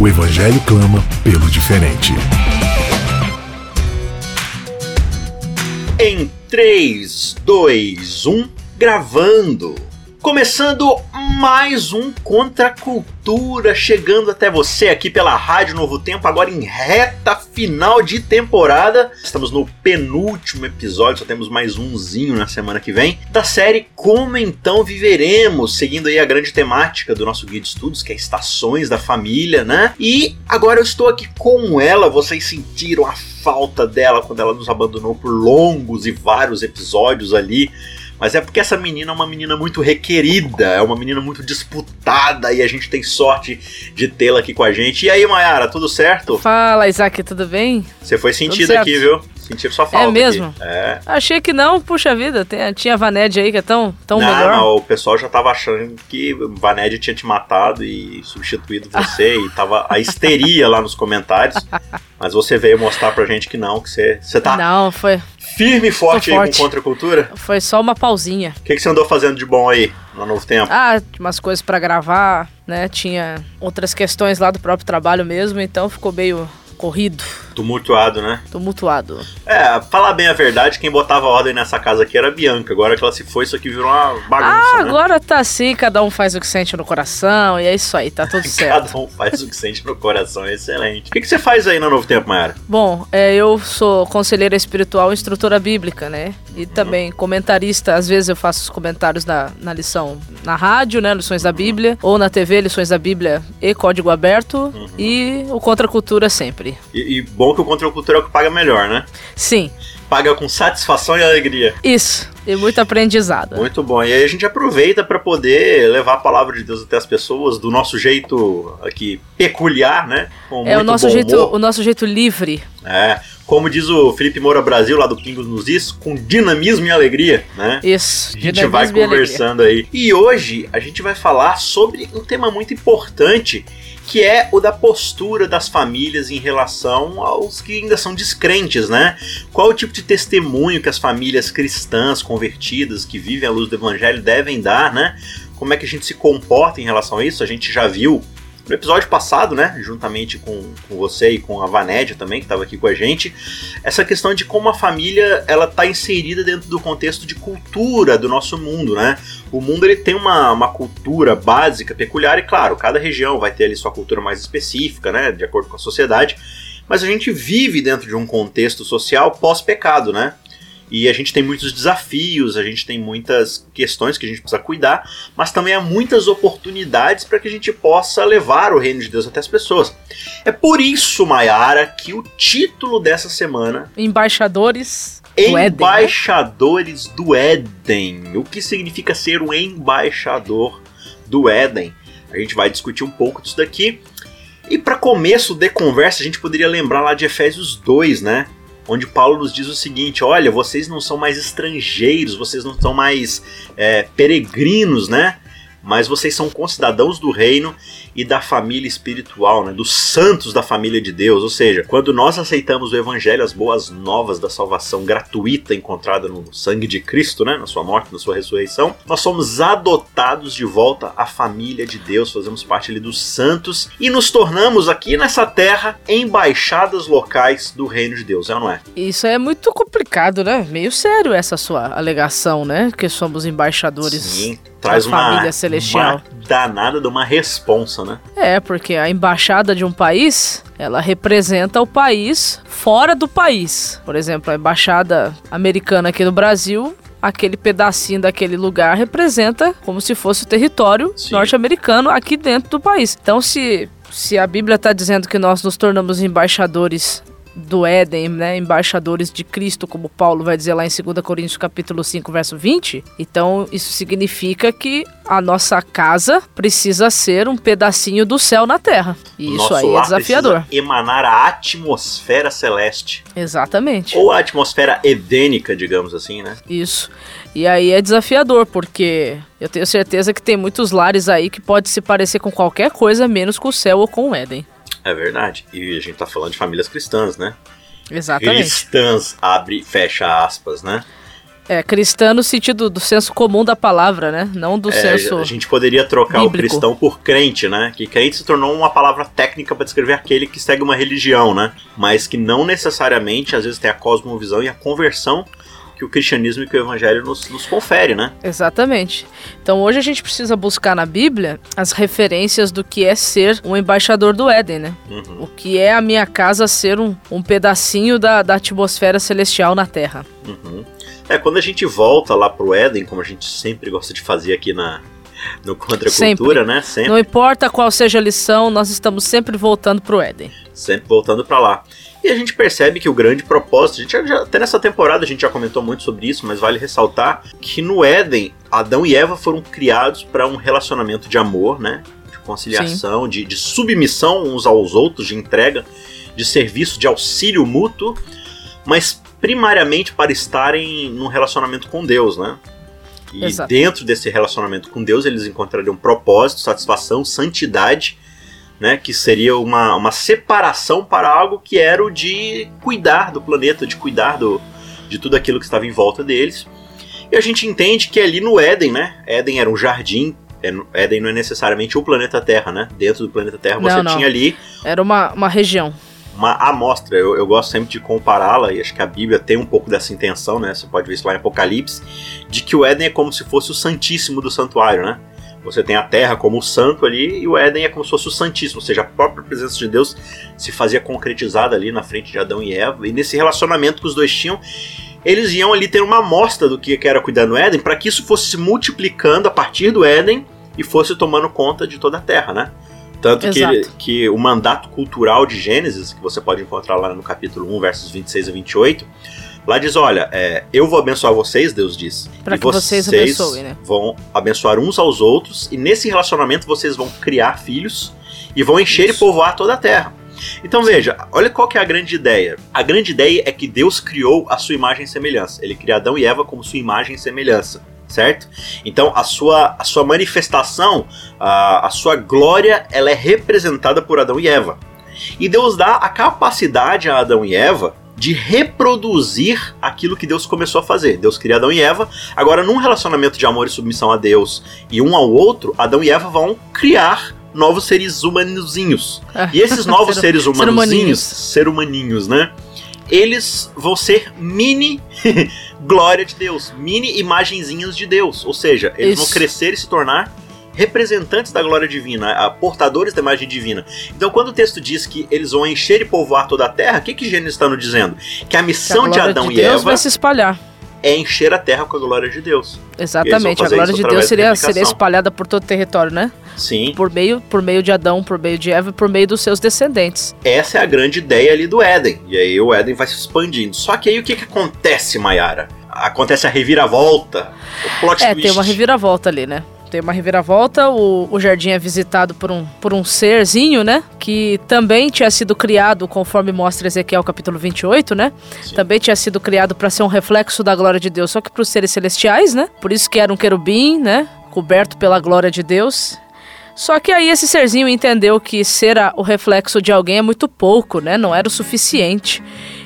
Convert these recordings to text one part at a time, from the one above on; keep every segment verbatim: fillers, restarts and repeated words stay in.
O Evangelho clama pelo diferente. Em três, dois, um, gravando. Começando mais um Contra a Cultura, chegando até você aqui pela Rádio Novo Tempo, agora em reta final de temporada. Estamos no penúltimo episódio, só temos mais umzinho na semana que vem, da série Como Então Viveremos, seguindo aí a grande temática do nosso Guia de Estudos, que é Estações da Família, né? E agora eu estou aqui com ela, vocês sentiram a falta dela quando ela nos abandonou por longos e vários episódios ali. Mas é porque essa menina é uma menina muito requerida, é uma menina muito disputada e a gente tem sorte de tê-la aqui com a gente. E aí, Mayara, tudo certo? Fala, Isaac, tudo bem? Você foi sentida aqui, viu? Senti sua falta. É mesmo? É. Achei que não, puxa vida, tem, tinha a Vanédia aí que é tão, tão não, melhor. Não, o pessoal já tava achando que Vanédia tinha te matado e substituído você e tava a histeria lá nos comentários. Mas você veio mostrar pra gente que não, que você, você tá... Não, foi... Firme e forte, forte aí com Contra a Cultura? Foi só uma pausinha. O que, que você andou fazendo de bom aí, no Novo Tempo? Ah, umas coisas pra gravar, né? Tinha outras questões lá do próprio trabalho mesmo, então ficou meio corrido. Tumultuado, né? Tumultuado. É, falar bem a verdade, quem botava ordem nessa casa aqui era a Bianca. Agora que ela se foi, isso aqui virou uma bagunça, Ah, né? Agora tá assim, cada um faz o que sente no coração, e é isso aí, tá tudo certo. Cada um faz o que sente no coração, é excelente. O que, que você faz aí no Novo Tempo, Mayara? Bom, é, eu sou conselheira espiritual e instrutora bíblica, né? E uhum. também comentarista, às vezes eu faço os comentários na, na lição, na rádio, né? Lições uhum. da Bíblia, ou na T V, Lições da Bíblia e Código Aberto, uhum. e o Contra a Cultura sempre. E, e bom que o Contra a Cultura é o que paga melhor, né? Sim. Paga com satisfação e alegria. Isso. E muito aprendizado. Muito bom. E aí a gente aproveita para poder levar a palavra de Deus até as pessoas do nosso jeito aqui peculiar, né? Com é muito o nosso bom jeito, humor. O nosso jeito livre. É. Como diz o Felipe Moura Brasil, lá do Pingos nos Is, com dinamismo e alegria, né? Isso, a gente vai conversando aí. E hoje a gente vai falar sobre um tema muito importante, que é o da postura das famílias em relação aos que ainda são descrentes, né? Qual o tipo de testemunho que as famílias cristãs, convertidas, que vivem à luz do Evangelho devem dar, né? Como é que a gente se comporta em relação a isso? A gente já viu no episódio passado, né, juntamente com, com você e com a Vanédia também, que estava aqui com a gente, essa questão de como a família ela está inserida dentro do contexto de cultura do nosso mundo, né? O mundo ele tem uma, uma cultura básica, peculiar, e claro, cada região vai ter ali sua cultura mais específica, né, de acordo com a sociedade, mas a gente vive dentro de um contexto social pós-pecado, né? E a gente tem muitos desafios, a gente tem muitas questões que a gente precisa cuidar, mas também há muitas oportunidades para que a gente possa levar o reino de Deus até as pessoas. É por isso, Mayara, que o título dessa semana... Embaixadores do Éden. Embaixadores do Éden. O que significa ser um embaixador do Éden? A gente vai discutir um pouco disso daqui. E para começo de conversa, a gente poderia lembrar lá de Efésios dois, né? Onde Paulo nos diz o seguinte: olha, vocês não são mais estrangeiros, vocês não são mais é, peregrinos, né? Mas vocês são concidadãos do reino e da família espiritual, né? Dos santos da família de Deus. Ou seja, quando nós aceitamos o Evangelho, as boas novas da salvação gratuita encontrada no sangue de Cristo, né? Na sua morte, na sua ressurreição, nós somos adotados de volta à família de Deus, fazemos parte ali dos santos e nos tornamos aqui nessa terra embaixadas locais do reino de Deus, é ou não é? Isso é muito complicado, né? Meio sério essa sua alegação, né? Que somos embaixadores. Sim. Traz uma família celestial. Uma danada de uma responsa, né? É, porque a embaixada de um país, ela representa o país fora do país. Por exemplo, a embaixada americana aqui no Brasil, aquele pedacinho daquele lugar representa como se fosse o território Sim. norte-americano aqui dentro do país. Então, se, se a Bíblia está dizendo que nós nos tornamos embaixadores do Éden, né, embaixadores de Cristo, como Paulo vai dizer lá em dois Coríntios capítulo cinco, verso vinte, então isso significa que a nossa casa precisa ser um pedacinho do céu na terra. E isso aí é desafiador. Emanar a atmosfera celeste. Exatamente. Ou a atmosfera edênica, digamos assim, né? Isso. E aí é desafiador, porque eu tenho certeza que tem muitos lares aí que pode se parecer com qualquer coisa, menos com o céu ou com o Éden. É verdade. E a gente tá falando de famílias cristãs, né? Exatamente. Cristãs, abre e fecha aspas, né? É, cristã no sentido do senso comum da palavra, né? Não do é, senso bíblico. A gente poderia trocar bíblico. O cristão por crente, né? Que crente se tornou uma palavra técnica para descrever aquele que segue uma religião, né? Mas que não necessariamente, às vezes, tem a cosmovisão e a conversão que o cristianismo e que o evangelho nos, nos confere, né? Exatamente. Então hoje a gente precisa buscar na Bíblia as referências do que é ser um embaixador do Éden, né? Uhum. O que é a minha casa ser um, um pedacinho da, da atmosfera celestial na Terra. Uhum. É, quando a gente volta lá pro Éden, como a gente sempre gosta de fazer aqui na... no Contra a Cultura, né? Sempre. Não importa qual seja a lição, nós estamos sempre voltando pro Éden. Sempre voltando para lá. E a gente percebe que o grande propósito, a gente já, até nessa temporada a gente já comentou muito sobre isso, mas vale ressaltar que no Éden, Adão e Eva foram criados para um relacionamento de amor, né? De conciliação, de, de submissão uns aos outros, de entrega, de serviço, de auxílio mútuo, mas primariamente para estarem num relacionamento com Deus, né? E exato. Dentro desse relacionamento com Deus, eles encontrariam propósito, satisfação, santidade, né, que seria uma, uma separação para algo que era o de cuidar do planeta, de cuidar do, de tudo aquilo que estava em volta deles. E a gente entende que ali no Éden, né, Éden era um jardim, Éden não é necessariamente o planeta Terra, né? Dentro do planeta Terra você não, não. tinha ali... Era uma, uma região. Uma amostra, eu, eu gosto sempre de compará-la, e acho que a Bíblia tem um pouco dessa intenção, né? Você pode ver isso lá em Apocalipse, de que o Éden é como se fosse o Santíssimo do Santuário, né? Você tem a terra como o santo ali, e o Éden é como se fosse o Santíssimo, ou seja, a própria presença de Deus se fazia concretizada ali na frente de Adão e Eva, e nesse relacionamento que os dois tinham, eles iam ali ter uma amostra do que era cuidar no Éden, para que isso fosse se multiplicando a partir do Éden e fosse tomando conta de toda a terra, né? Tanto que, que o mandato cultural de Gênesis, que você pode encontrar lá no capítulo um, versos vinte e seis a vinte e oito, lá diz, olha, é, eu vou abençoar vocês, Deus diz, pra e que vocês, vocês abençoem, né? Vão abençoar uns aos outros, e nesse relacionamento vocês vão criar filhos, e vão encher isso. E povoar toda a terra. Então sim. Veja, olha qual que é a grande ideia. A grande ideia é que Deus criou a sua imagem e semelhança. Ele criou Adão e Eva como sua imagem e semelhança. Certo? Então a sua, a sua manifestação, a, a sua glória, ela é representada por Adão e Eva. E Deus dá a capacidade a Adão e Eva de reproduzir aquilo que Deus começou a fazer. Deus cria Adão e Eva, agora num relacionamento de amor e submissão a Deus e um ao outro, Adão e Eva vão criar novos seres humanozinhos. E esses novos ser, seres humanozinhos, ser humaninhos, né? Eles vão ser mini glória de Deus, mini imagenzinhas de Deus, ou seja, eles isso. vão crescer e se tornar representantes da glória divina, portadores da imagem divina. Então quando o texto diz que eles vão encher e povoar toda a terra, o que que Gênesis está nos dizendo? Que a missão que a de Adão de Deus e Eva vai se espalhar. É encher a terra com a glória de Deus. Exatamente, a glória de Deus seria, seria espalhada por todo o território, né? Sim. Por meio, por meio de Adão, por meio de Eva, por meio dos seus descendentes. Essa é a grande ideia ali do Éden. E aí o Éden vai se expandindo. Só que aí o que, que acontece, Mayara? Acontece a reviravolta, o plot twist. É, tem uma reviravolta ali, né? Tem uma reviravolta, o, o jardim é visitado por um, por um serzinho, né? Que também tinha sido criado, conforme mostra Ezequiel capítulo vinte e oito, né? Sim. Também tinha sido criado para ser um reflexo da glória de Deus, só que para os seres celestiais, né? Por isso que era um querubim, né? Coberto pela glória de Deus. Só que aí esse serzinho entendeu que ser a, o reflexo de alguém é muito pouco, né? Não era o suficiente.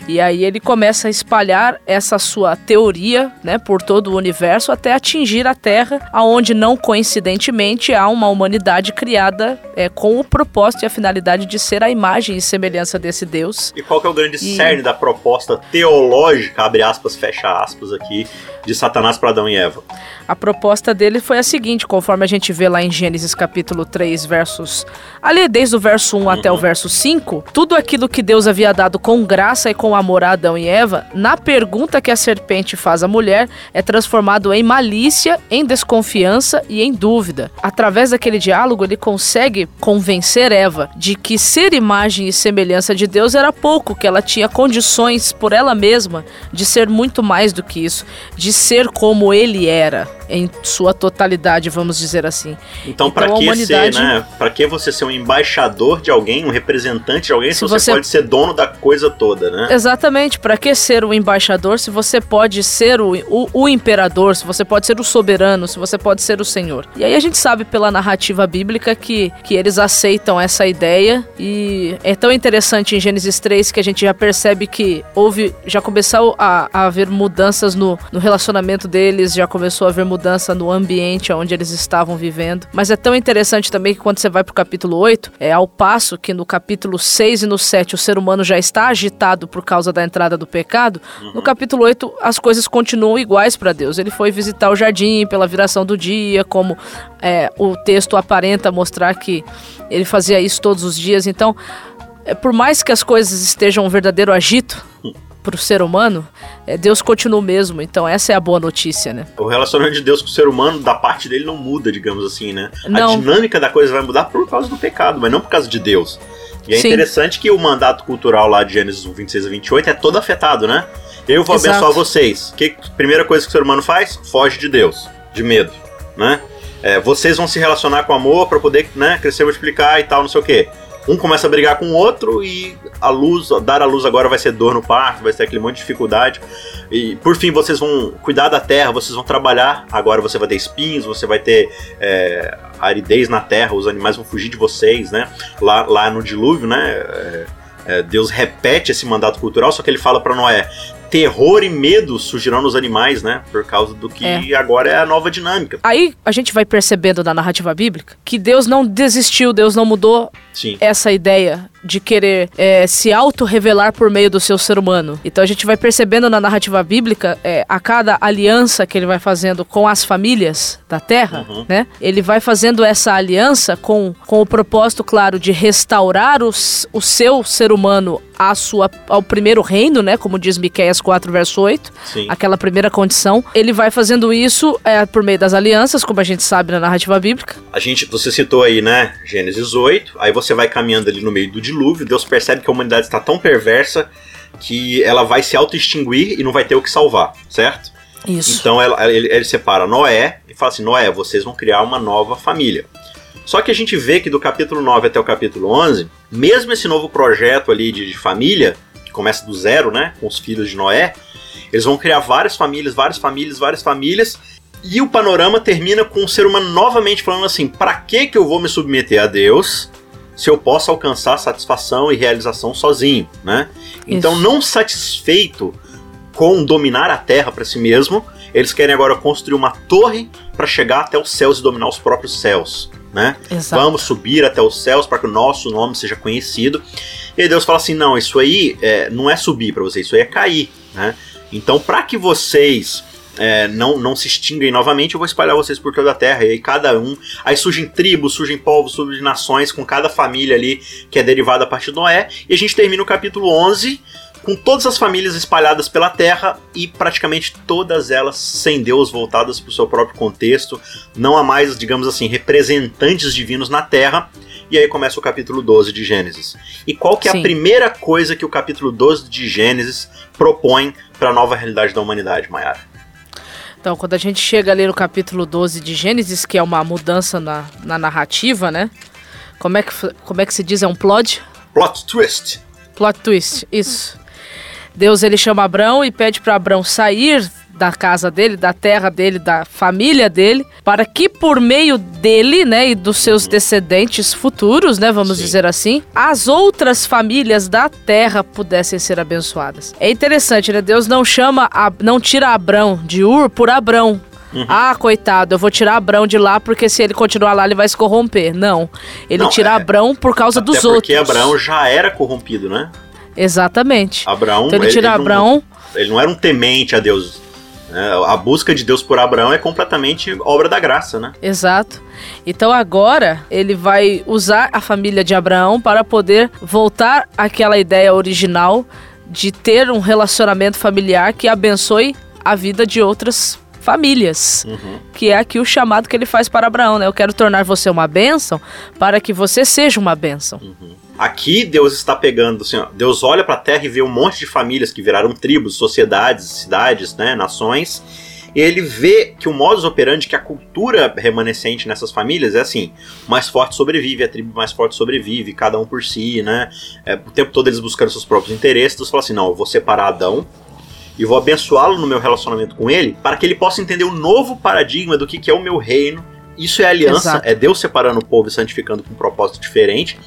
E aí ele começa a espalhar essa sua teoria, né, por todo o universo até atingir a Terra, onde não coincidentemente há uma humanidade criada é, com o propósito e a finalidade de ser a imagem e semelhança desse Deus. E qual que é o grande e... cerne da proposta teológica, abre aspas, fecha aspas aqui, de Satanás para Adão e Eva? A proposta dele foi a seguinte, conforme a gente vê lá em Gênesis capítulo três, versos ali desde o verso um uhum. até o verso cinco, tudo aquilo que Deus havia dado com graça e com com amor a Adão e Eva, na pergunta que a serpente faz à mulher, é transformado em malícia, em desconfiança e em dúvida. Através daquele diálogo, ele consegue convencer Eva de que ser imagem e semelhança de Deus era pouco, que ela tinha condições por ela mesma de ser muito mais do que isso, de ser como ele era, em sua totalidade, vamos dizer assim. Então, então para que humanidade... ser, né? Para que você ser um embaixador de alguém, um representante de alguém, se, se você, você pode ser dono da coisa toda, né? Exatamente. Para que ser o embaixador se você pode ser o, o, o imperador, se você pode ser o soberano, se você pode ser o senhor? E aí a gente sabe pela narrativa bíblica que, que eles aceitam essa ideia, e é tão interessante em Gênesis três que a gente já percebe que houve, já começou a, a haver mudanças no, no relacionamento deles, já começou a haver mudança no ambiente onde eles estavam vivendo. Mas é tão interessante também que quando você vai para o capítulo oito, é ao passo que no capítulo seis e no sete o ser humano já está agitado por causa da entrada do pecado, uhum. No capítulo oito as coisas continuam iguais para Deus. Ele foi visitar o jardim pela viração do dia, como é, o texto aparenta mostrar que ele fazia isso todos os dias. Então, é, por mais que as coisas estejam um verdadeiro agito para o ser humano, Deus continua o mesmo. Então essa é a boa notícia, né? O relacionamento de Deus com o ser humano, da parte dele, não muda, digamos assim, né? Não. A dinâmica da coisa vai mudar por causa do pecado, mas não por causa de Deus. E é Sim. interessante que o mandato cultural lá de Gênesis um, vinte e seis a vinte e oito é todo afetado, né? Eu vou Exato. abençoar vocês. Que primeira coisa que o ser humano faz? Foge de Deus, de medo, né? É, vocês vão se relacionar com amor para poder, né, crescer, multiplicar e tal, não sei o quê. Um começa a brigar com o outro e a luz, dar a luz agora vai ser dor no parto, vai ser aquele monte de dificuldade. E por fim vocês vão cuidar da terra, vocês vão trabalhar, agora você vai ter espinhos, você vai ter é, aridez na terra, os animais vão fugir de vocês, né? Lá, lá no dilúvio, né? É, é, Deus repete esse mandato cultural, só que ele fala para Noé: terror e medo surgirão nos animais, né? Por causa do que é. agora é a nova dinâmica. Aí a gente vai percebendo na narrativa bíblica que Deus não desistiu, Deus não mudou Sim. essa ideia de querer é, se auto-revelar por meio do seu ser humano. Então a gente vai percebendo na narrativa bíblica, é, a cada aliança que ele vai fazendo com as famílias da terra, uhum. né? Ele vai fazendo essa aliança com, com o propósito, claro, de restaurar os, o seu ser humano à sua, ao primeiro reino, né? Como diz Miqueias quatro, verso oito, Sim. aquela primeira condição. Ele vai fazendo isso é, por meio das alianças, como a gente sabe na narrativa bíblica. A gente, você citou aí, né, Gênesis oito, aí você vai caminhando ali no meio do dilúvio, Deus percebe que a humanidade está tão perversa que ela vai se auto-extinguir e não vai ter o que salvar, certo? Isso. Então ela, ele, ele separa Noé e fala assim: Noé, vocês vão criar uma nova família. Só que a gente vê que do capítulo nove até o capítulo onze, mesmo esse novo projeto ali de, de família, começa do zero, né, com os filhos de Noé, eles vão criar várias famílias, várias famílias, várias famílias, e o panorama termina com o ser humano novamente falando assim: pra que que eu vou me submeter a Deus se eu posso alcançar satisfação e realização sozinho, né? Então, Isso. não satisfeito com dominar a terra para si mesmo, eles querem agora construir uma torre para chegar até os céus e dominar os próprios céus, né? Exato. Vamos subir até os céus para que o nosso nome seja conhecido. E Deus fala assim: não, isso aí é, não é subir para vocês, isso aí é cair, né? Então, para que vocês é, não, não se extinguem novamente, eu vou espalhar vocês por toda a terra. E aí cada um, aí surgem tribos, surgem povos, surgem nações, com cada família ali que é derivada a partir de Noé. E a gente termina o capítulo onze com todas as famílias espalhadas pela terra e praticamente todas elas sem Deus, voltadas para o seu próprio contexto. Não há mais, digamos assim, representantes divinos na terra. E aí começa o capítulo doze de Gênesis. E qual que é Sim. a primeira coisa que o capítulo doze de Gênesis propõe para a nova realidade da humanidade, Mayara? Então, quando a gente chega a ler o capítulo doze de Gênesis, que é uma mudança na, na narrativa, né? Como é, que, como é que se diz? É um plot? Plot twist. Plot twist, isso. Deus, ele chama Abrão e pede para Abrão sair da casa dele, da terra dele, da família dele, para que por meio dele, né, e dos seus descendentes futuros, né, vamos Sim. dizer assim, as outras famílias da terra pudessem ser abençoadas. É interessante, né? Deus não chama, não tira Abrão de Ur por Abrão. Uhum. Ah, coitado, eu vou tirar Abrão de lá porque se ele continuar lá ele vai se corromper. Não, ele não, tira é... Abrão por causa Até dos porque outros. Porque Abrão já era corrompido, né? Exatamente. Abraão, então ele tira ele, ele Abraão. Não, ele não era um temente a Deus. A busca de Deus por Abraão é completamente obra da graça, né? Exato. Então agora ele vai usar a família de Abraão para poder voltar àquela ideia original de ter um relacionamento familiar que abençoe a vida de outras famílias, uhum. que é aqui o chamado que ele faz para Abraão, né? Eu quero tornar você uma bênção para que você seja uma bênção. Uhum. Aqui Deus está pegando, assim, ó, Deus olha para a terra e vê um monte de famílias que viraram tribos, sociedades, cidades, né, nações. E ele vê que o modus operandi, que a cultura remanescente nessas famílias é assim, o mais forte sobrevive, a tribo mais forte sobrevive, cada um por si, né? É, o tempo todo eles buscando seus próprios interesses. Deus fala assim, não, eu vou separar Adão e vou abençoá-lo no meu relacionamento com ele para que ele possa entender o novo paradigma do que, que é o meu reino. Isso é aliança, exato. É Deus separando o povo e santificando com um propósito diferente.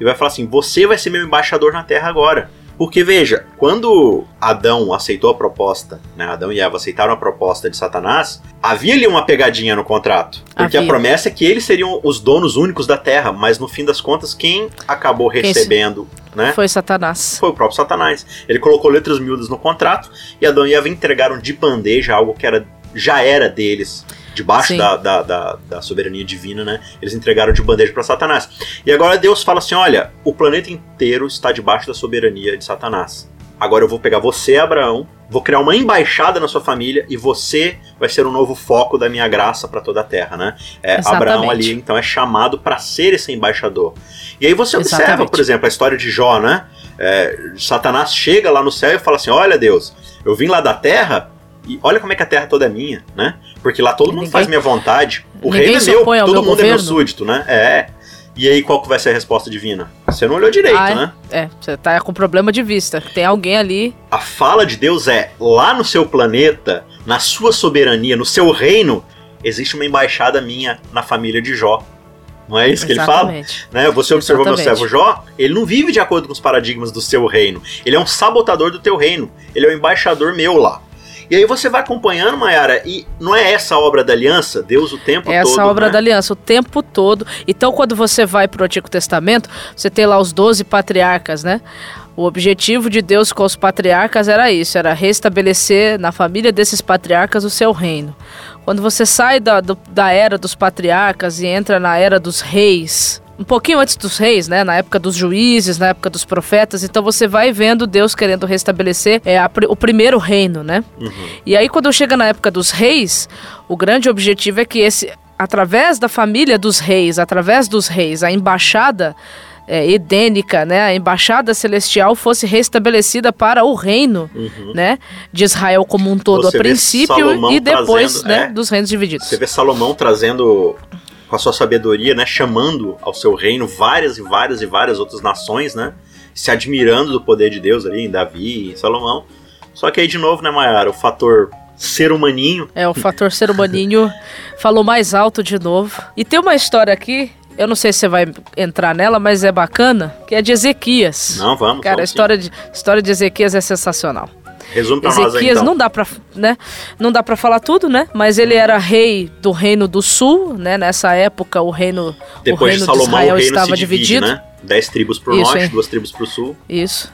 E vai falar assim, você vai ser meu embaixador na terra agora. Porque, veja, quando Adão aceitou a proposta, né, Adão e Eva aceitaram a proposta de Satanás, havia ali uma pegadinha no contrato. Porque havia. A promessa é que eles seriam os donos únicos da terra, mas no fim das contas, quem acabou recebendo... Esse... Né? Foi Satanás. Foi o próprio Satanás. Ele colocou letras miúdas no contrato e Adão e Eva entregaram de bandeja algo que era, já era deles, debaixo da, da, da, da soberania divina, né? Eles entregaram de bandeja para Satanás. E agora Deus fala assim, olha, o planeta inteiro está debaixo da soberania de Satanás. Agora eu vou pegar você, Abraão, vou criar uma embaixada na sua família e você vai ser um novo foco da minha graça para toda a terra, né? É, Abraão ali, então, é chamado para ser esse embaixador. E aí você observa, exatamente. Por exemplo, a história de Jó, né? É, Satanás chega lá no céu e fala assim, olha, Deus, eu vim lá da terra e olha como é que a terra toda é minha, né? Porque lá todo mundo ninguém, faz minha vontade, o reino é meu, todo meu mundo governo. É meu súdito, né? É. E aí, qual que vai ser a resposta divina? Você não olhou direito, ah, né? É, você tá com problema de vista. Tem alguém ali... A fala de Deus é, lá no seu planeta, na sua soberania, no seu reino, existe uma embaixada minha na família de Jó. Não é isso que exatamente. Ele fala? Né? Você observou exatamente. Meu servo Jó, ele não vive de acordo com os paradigmas do seu reino. Ele é um sabotador do teu reino. Ele é um embaixador meu lá. E aí você vai acompanhando, Mayara, e não é essa a obra da aliança? Deus o tempo todo, né? Essa obra da aliança, o tempo todo. Então, quando você vai para o Antigo Testamento, você tem lá os doze patriarcas, né? O objetivo de Deus com os patriarcas era isso, era restabelecer na família desses patriarcas o seu reino. Quando você sai da, do, da era dos patriarcas e entra na era dos reis... Um pouquinho antes dos reis, né? Na época dos juízes, na época dos profetas. Então você vai vendo Deus querendo restabelecer é, a, o primeiro reino, né? Uhum. E aí quando chega na época dos reis, o grande objetivo é que esse, através da família dos reis, através dos reis, a embaixada é, edênica, né? A embaixada celestial fosse restabelecida para o reino, uhum. né? De Israel como um todo, você a princípio e depois trazendo, né? É, dos reinos divididos. Você vê Salomão trazendo... com a sua sabedoria, né, chamando ao seu reino várias e várias e várias outras nações, né, se admirando do poder de Deus ali em Davi, em Salomão. Só que aí de novo, né, Mayara, o fator ser humaninho... É, o fator ser humaninho falou mais alto de novo. E tem uma história aqui, eu não sei se você vai entrar nela, mas é bacana, que é de Ezequias. Não, vamos. Cara, vamos, a história de, história de Ezequias é sensacional. Resumo pra Ezequias, nós, então. Não dá pra, né, não dá pra falar tudo, né? Mas ele era rei do Reino do Sul, né? Nessa época o reino, depois o reino de Salomão, de Israel o reino estava se divide, dividido. Né? Dez tribos pro isso, norte, hein? Duas tribos pro sul. Isso.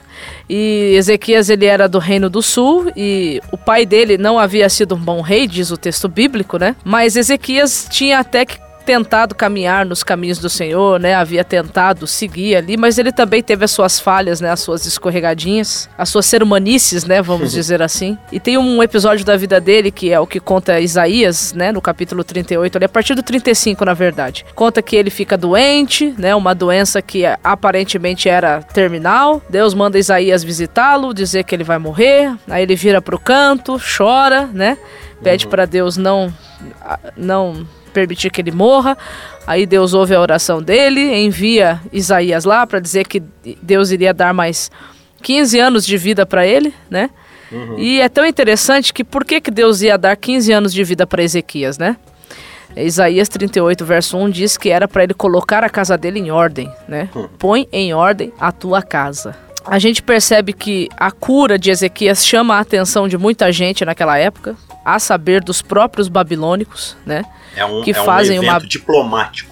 E Ezequias, ele era do Reino do Sul e o pai dele não havia sido um bom rei, diz o texto bíblico, né? Mas Ezequias tinha até que tentado caminhar nos caminhos do Senhor, né? Havia tentado seguir ali, mas ele também teve as suas falhas, né? As suas escorregadinhas, as suas sermanices, né? Vamos dizer assim. E tem um episódio da vida dele, que é o que conta Isaías, né? No capítulo trinta e oito, ali, a partir do trinta e cinco, na verdade. Conta que ele fica doente, né? Uma doença que aparentemente era terminal. Deus manda Isaías visitá-lo, dizer que ele vai morrer. Aí ele vira pro canto, chora, né? Pede para Deus não... não permitir que ele morra. Aí Deus ouve a oração dele, envia Isaías lá para dizer que Deus iria dar mais quinze anos de vida para ele, né? Uhum. E é tão interessante que por que, que Deus ia dar quinze anos de vida para Ezequias, né? Isaías trinta e oito, verso um, diz que era para ele colocar a casa dele em ordem, né? Uhum. Põe em ordem a tua casa. A gente percebe que a cura de Ezequias chama a atenção de muita gente naquela época, a saber dos próprios babilônicos, né? É um, que é fazem um evento uma... diplomático.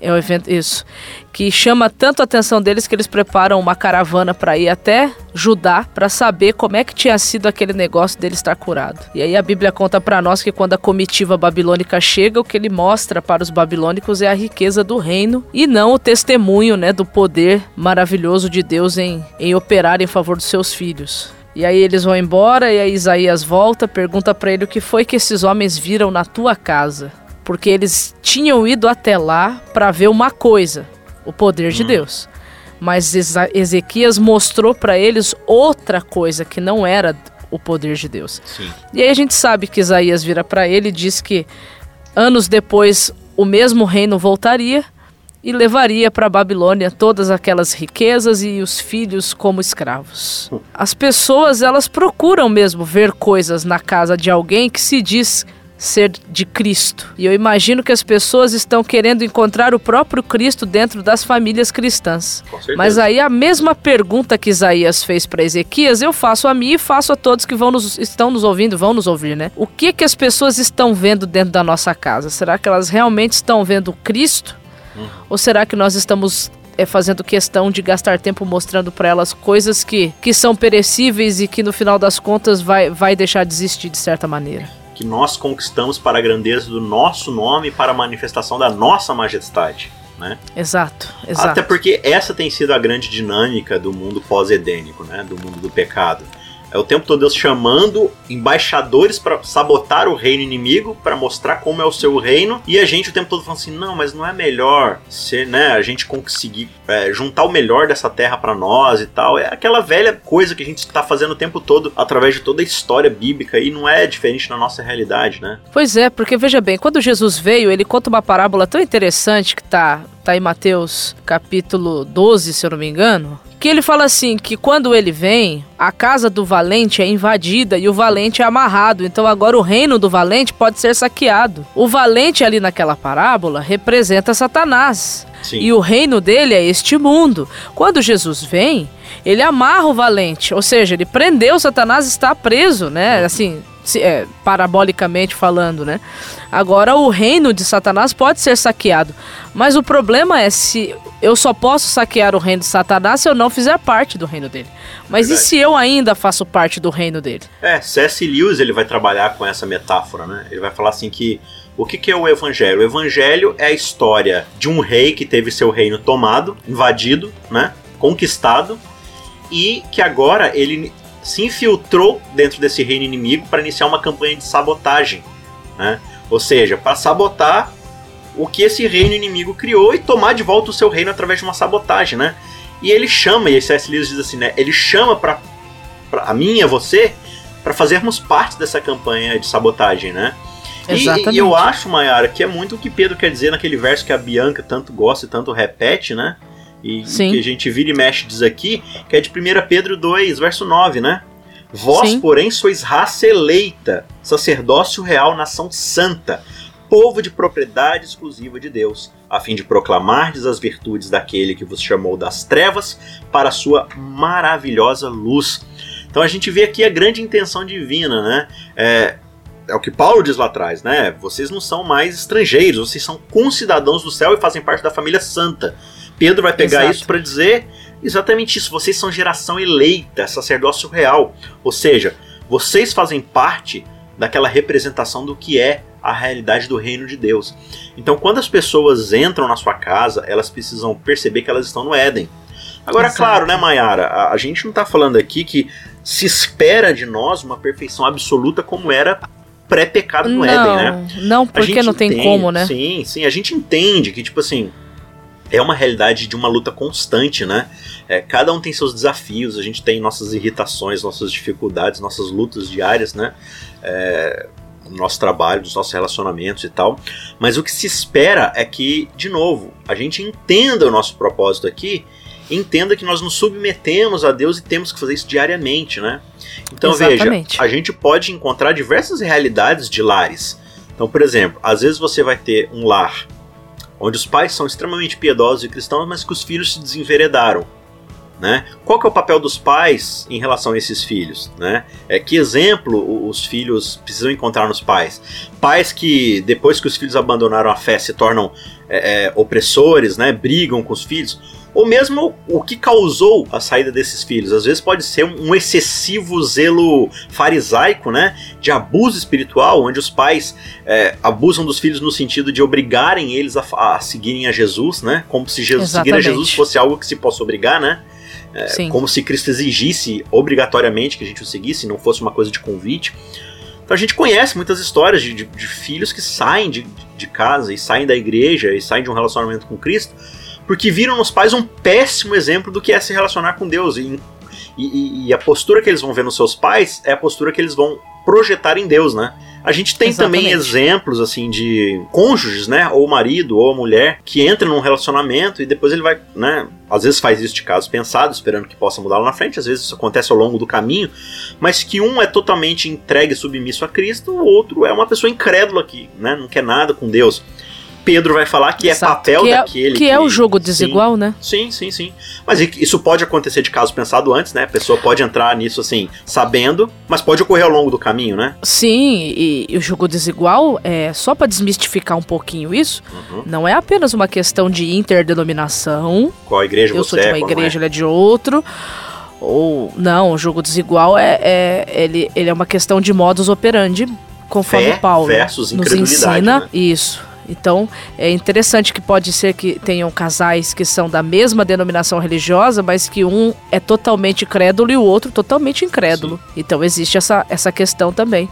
é um evento, isso, que chama tanto a atenção deles que eles preparam uma caravana para ir até Judá para saber como é que tinha sido aquele negócio dele estar curado. E aí a Bíblia conta para nós que quando a comitiva babilônica chega, o que ele mostra para os babilônicos é a riqueza do reino e não o testemunho, né, do poder maravilhoso de Deus em, em operar em favor dos seus filhos. E aí eles vão embora e aí Isaías volta, pergunta para ele o que foi que esses homens viram na tua casa. Porque eles tinham ido até lá para ver uma coisa, o poder de Deus. Mas Ezequias mostrou para eles outra coisa que não era o poder de Deus. Sim. E aí a gente sabe que Isaías vira para ele e diz que anos depois o mesmo reino voltaria e levaria para a Babilônia todas aquelas riquezas e os filhos como escravos. As pessoas, elas procuram mesmo ver coisas na casa de alguém que se diz ser de Cristo. E eu imagino que as pessoas estão querendo encontrar o próprio Cristo dentro das famílias cristãs. Mas aí a mesma pergunta que Isaías fez para Ezequias, eu faço a mim e faço a todos que vão nos, estão nos ouvindo, vão nos ouvir, né? O que que as pessoas estão vendo dentro da nossa casa? Será que elas realmente estão vendo Cristo? Hum. Ou será que nós estamos é, fazendo questão de gastar tempo mostrando para elas coisas que, que são perecíveis e que no final das contas vai, vai deixar de existir de certa maneira? Que nós conquistamos para a grandeza do nosso nome e para a manifestação da nossa majestade, né? Exato, exato. Até porque essa tem sido a grande dinâmica do mundo pós-edênico, né? Do mundo do pecado. É o tempo todo Deus chamando embaixadores para sabotar o reino inimigo, para mostrar como é o seu reino. E a gente o tempo todo falando assim, não, mas não é melhor ser, né, a gente conseguir é, juntar o melhor dessa terra para nós e tal. É aquela velha coisa que a gente está fazendo o tempo todo através de toda a história bíblica e não é diferente na nossa realidade, né? Pois é, porque veja bem, quando Jesus veio, ele conta uma parábola tão interessante que está tá em Mateus capítulo doze, se eu não me engano, que ele fala assim, que quando ele vem, a casa do valente é invadida e o valente é amarrado. Então agora o reino do valente pode ser saqueado. O valente ali naquela parábola representa Satanás. Sim. E o reino dele é este mundo. Quando Jesus vem, ele amarra o valente. Ou seja, ele prendeu, Satanás está preso, né? Assim, se, é, parabolicamente falando, né? Agora o reino de Satanás pode ser saqueado, mas o problema é se eu só posso saquear o reino de Satanás se eu não fizer parte do reino dele. Mas verdade. E se eu ainda faço parte do reino dele? É, C S Lewis ele vai trabalhar com essa metáfora, né? Ele vai falar assim que o que que é o evangelho? O evangelho é a história de um rei que teve seu reino tomado, invadido, né? Conquistado e que agora ele se infiltrou dentro desse reino inimigo para iniciar uma campanha de sabotagem, né? Ou seja, para sabotar o que esse reino inimigo criou e tomar de volta o seu reino através de uma sabotagem, né? E ele chama, e esse C S Lewis diz assim, né? Ele chama para a mim e a você para fazermos parte dessa campanha de sabotagem, né? Exatamente. E, e eu acho, Mayara, que é muito o que Pedro quer dizer naquele verso que a Bianca tanto gosta e tanto repete, né? E sim, que a gente vira e mexe diz aqui, que é de primeira Pedro dois, verso nove, né? Vós, sim, porém, sois raça eleita, sacerdócio real, nação santa, povo de propriedade exclusiva de Deus, a fim de proclamardes as virtudes daquele que vos chamou das trevas para a sua maravilhosa luz. Então a gente vê aqui a grande intenção divina, né? É... É o que Paulo diz lá atrás, né? Vocês não são mais estrangeiros, vocês são concidadãos do céu e fazem parte da família santa. Pedro vai pegar, exato, isso para dizer exatamente isso. Vocês são geração eleita, sacerdócio real. Ou seja, vocês fazem parte daquela representação do que é a realidade do reino de Deus. Então, quando as pessoas entram na sua casa, elas precisam perceber que elas estão no Éden. Agora, exato, claro, né, Mayara? A gente não está falando aqui que se espera de nós uma perfeição absoluta como era pré-pecado no Éden, né? Não, porque não tem como, né? Sim, sim, a gente entende que, tipo assim, é uma realidade de uma luta constante, né? É, cada um tem seus desafios, a gente tem nossas irritações, nossas dificuldades, nossas lutas diárias, né? É, nosso trabalho, dos nossos relacionamentos e tal. Mas o que se espera é que, de novo, a gente entenda o nosso propósito aqui, entenda que nós nos submetemos a Deus e temos que fazer isso diariamente, né? Então, exatamente, veja, a gente pode encontrar diversas realidades de lares. Então, por exemplo, às vezes você vai ter um lar onde os pais são extremamente piedosos e cristãos, mas que os filhos se desenveredaram. Né? Qual que é o papel dos pais em relação a esses filhos? Né? É, que exemplo os filhos precisam encontrar nos pais? Pais que, depois que os filhos abandonaram a fé, se tornam é, é, opressores, né? Brigam com os filhos, ou mesmo o que causou a saída desses filhos. Às vezes pode ser um excessivo zelo farisaico, né? De abuso espiritual, onde os pais é, abusam dos filhos no sentido de obrigarem eles a, a seguirem a Jesus, né? Como se Jesus, seguir a Jesus fosse algo que se possa obrigar, né? É, como se Cristo exigisse obrigatoriamente que a gente o seguisse, não fosse uma coisa de convite. Então a gente conhece muitas histórias de, de, de filhos que saem de, de casa e saem da igreja e saem de um relacionamento com Cristo porque viram nos pais um péssimo exemplo do que é se relacionar com Deus. E, e, e a postura que eles vão ver nos seus pais é a postura que eles vão projetar em Deus, né? A gente tem Exatamente. Também exemplos, assim, de cônjuges, né? Ou marido, ou mulher, que entra num relacionamento e depois ele vai, né? Às vezes faz isso de caso pensado, esperando que possa mudar lá na frente. Às vezes isso acontece ao longo do caminho, mas que um é totalmente entregue e submisso a Cristo, o outro é uma pessoa incrédula que, né? Não quer nada com Deus. Pedro vai falar que Exato. É papel que é, daquele... Que é o jogo desigual, sim, né? Sim, sim, sim. Mas isso pode acontecer de caso pensado antes, né? A pessoa pode entrar nisso, assim, sabendo, mas pode ocorrer ao longo do caminho, né? Sim, e, e o jogo desigual, é, só para desmistificar um pouquinho isso, uhum. não é apenas uma questão de interdenominação. Qual igreja você é? Eu sou de uma é, igreja, é? Ele é de outro. Ou, não, o jogo desigual é, é, ele, ele é uma questão de modus operandi, conforme Fé Paulo versus nos ensina. Né? Isso. Então, é interessante que pode ser que tenham casais que são da mesma denominação religiosa, mas que um é totalmente crédulo e o outro totalmente incrédulo. Sim. Então, existe essa, essa questão também.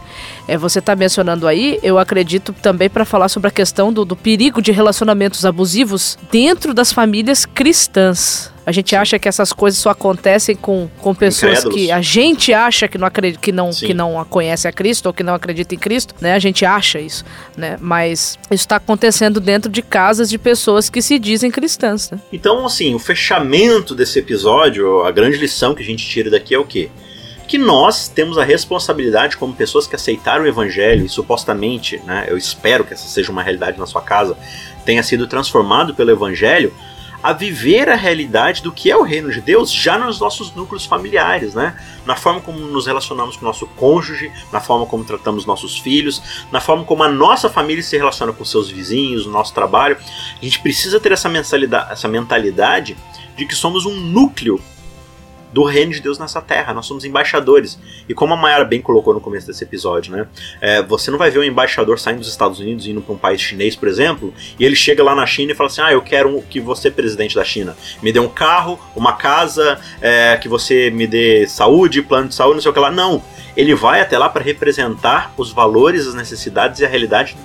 É, você está mencionando aí, eu acredito também para falar sobre a questão do, do perigo de relacionamentos abusivos dentro das famílias cristãs. A gente Sim. acha que essas coisas só acontecem com, com pessoas Incrédulos. Que a gente acha que não, acredita, que, não, que não conhece a Cristo ou que não acredita em Cristo, né? A gente acha isso, né? Mas isso está acontecendo dentro de casas de pessoas que se dizem cristãs, né? Então, assim, o fechamento desse episódio, a grande lição que a gente tira daqui é o quê? Que nós temos a responsabilidade como pessoas que aceitaram o evangelho e supostamente, né? Eu espero que essa seja uma realidade na sua casa, tenha sido transformado pelo evangelho, a viver a realidade do que é o reino de Deus já nos nossos núcleos familiares, né? Na forma como nos relacionamos com o nosso cônjuge, na forma como tratamos nossos filhos, na forma como a nossa família se relaciona com seus vizinhos, o nosso trabalho. A gente precisa ter essa mentalidade, essa mentalidade de que somos um núcleo do reino de Deus nessa terra, nós somos embaixadores. E como a Mayara bem colocou no começo desse episódio, né? É, você não vai ver um embaixador saindo dos Estados Unidos e indo para um país chinês, por exemplo, e ele chega lá na China e fala assim, ah, eu quero que você, presidente da China, me dê um carro, uma casa, é, que você me dê saúde, plano de saúde, não sei o que lá. Não, ele vai até lá para representar os valores, as necessidades e a realidade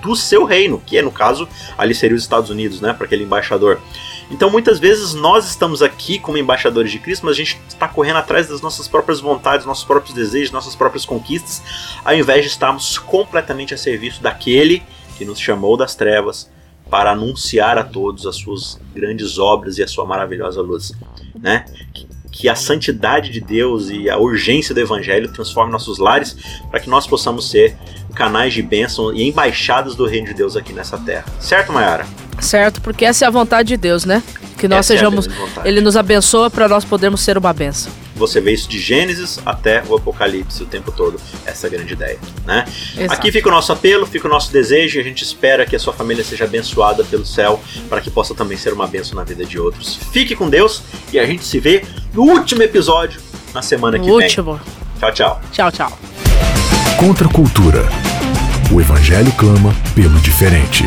do seu reino, que é, no caso, ali seria os Estados Unidos, né, para aquele embaixador. Então, muitas vezes, nós estamos aqui como embaixadores de Cristo, mas a gente está correndo atrás das nossas próprias vontades, nossos próprios desejos, nossas próprias conquistas, ao invés de estarmos completamente a serviço daquele que nos chamou das trevas para anunciar a todos as suas grandes obras e a sua maravilhosa luz, né? Que a santidade de Deus e a urgência do evangelho transforme nossos lares para que nós possamos ser canais de bênção e embaixadas do reino de Deus aqui nessa terra. Certo, Mayara? Certo, porque essa é a vontade de Deus, né? Que nós essa sejamos... É Ele nos abençoa para nós podermos ser uma bênção. Você vê isso de Gênesis até o Apocalipse o tempo todo, essa grande ideia, né? Exato. Aqui fica o nosso apelo, fica o nosso desejo e a gente espera que a sua família seja abençoada pelo céu para que possa também ser uma bênção na vida de outros. Fique com Deus e a gente se vê no último episódio na semana que vem. Último. Tchau, tchau. Tchau, tchau. Contra a Cultura. O evangelho clama pelo diferente.